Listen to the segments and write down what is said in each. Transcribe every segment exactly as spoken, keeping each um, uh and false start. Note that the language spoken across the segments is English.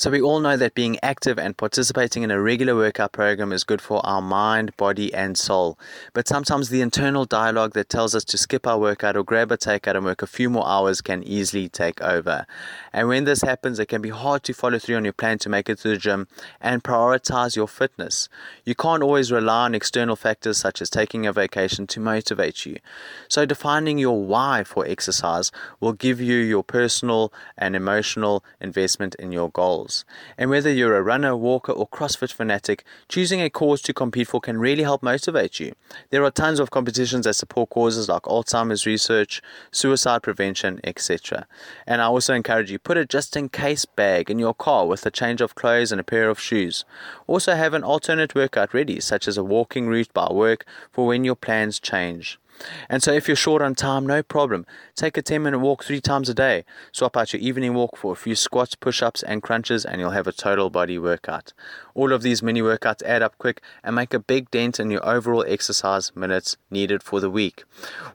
So we all know that being active and participating in a regular workout program is good for our mind, body, and soul. But sometimes the internal dialogue that tells us to skip our workout or grab a takeout and work a few more hours can easily take over. And when this happens, it can be hard to follow through on your plan to make it to the gym and prioritize your fitness. You can't always rely on external factors such as taking a vacation to motivate you. So defining your why for exercise will give you your personal and emotional investment in your goals. And whether you're a runner, walker, or CrossFit fanatic, choosing a cause to compete for can really help motivate you. There are tons of competitions that support causes like Alzheimer's research, suicide prevention, et cetera. And I also encourage you, put a just-in-case bag in your car with a change of clothes and a pair of shoes. Also have an alternate workout ready, such as a walking route by work for when your plans change. And so if you're short on time, no problem. Take a ten minute walk three times a day. Swap out your evening walk for a few squats, push-ups, and crunches, and you'll have a total body workout. All of these mini workouts add up quick and make a big dent in your overall exercise minutes needed for the week.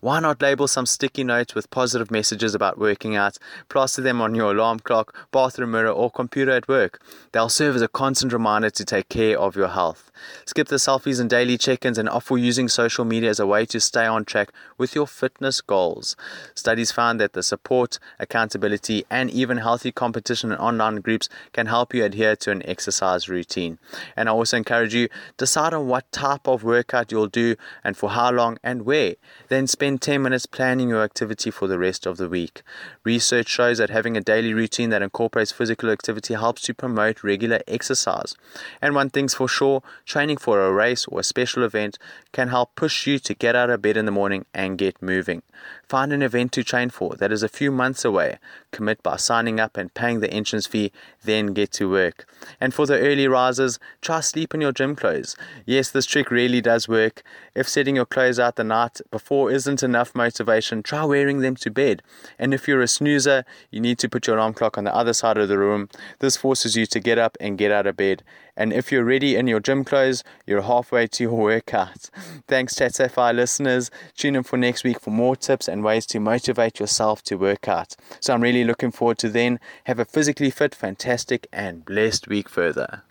Why not label some sticky notes with positive messages about working out, plaster them on your alarm clock, bathroom mirror, or computer at work? They'll serve as a constant reminder to take care of your health. Skip the selfies and daily check-ins and opt for using social media as a way to stay on track track with your fitness goals. Studies found that the support, accountability, and even healthy competition in online groups can help you adhere to an exercise routine. And I also encourage you, decide on what type of workout you'll do and for how long and where. Then spend ten minutes planning your activity for the rest of the week. Research shows that having a daily routine that incorporates physical activity helps to promote regular exercise. And one thing's for sure, training for a race or a special event can help push you to get out of bed in the morning Morning and get moving. Find an event to train for that is a few months away. Commit by signing up and paying the entrance fee, then get to work. And for the early risers, try sleep in your gym clothes. Yes, this trick really does work. If setting your clothes out the night before isn't enough motivation, try wearing them to bed. And if you're a snoozer, you need to put your alarm clock on the other side of the room. This forces you to get up and get out of bed. And if you're ready in your gym clothes, you're halfway to your workout. Thanks, ChatSafi listeners. Tune in for next week for more tips and ways to motivate yourself to work out. So I'm really looking forward to then. Have a physically fit, fantastic, and blessed week further.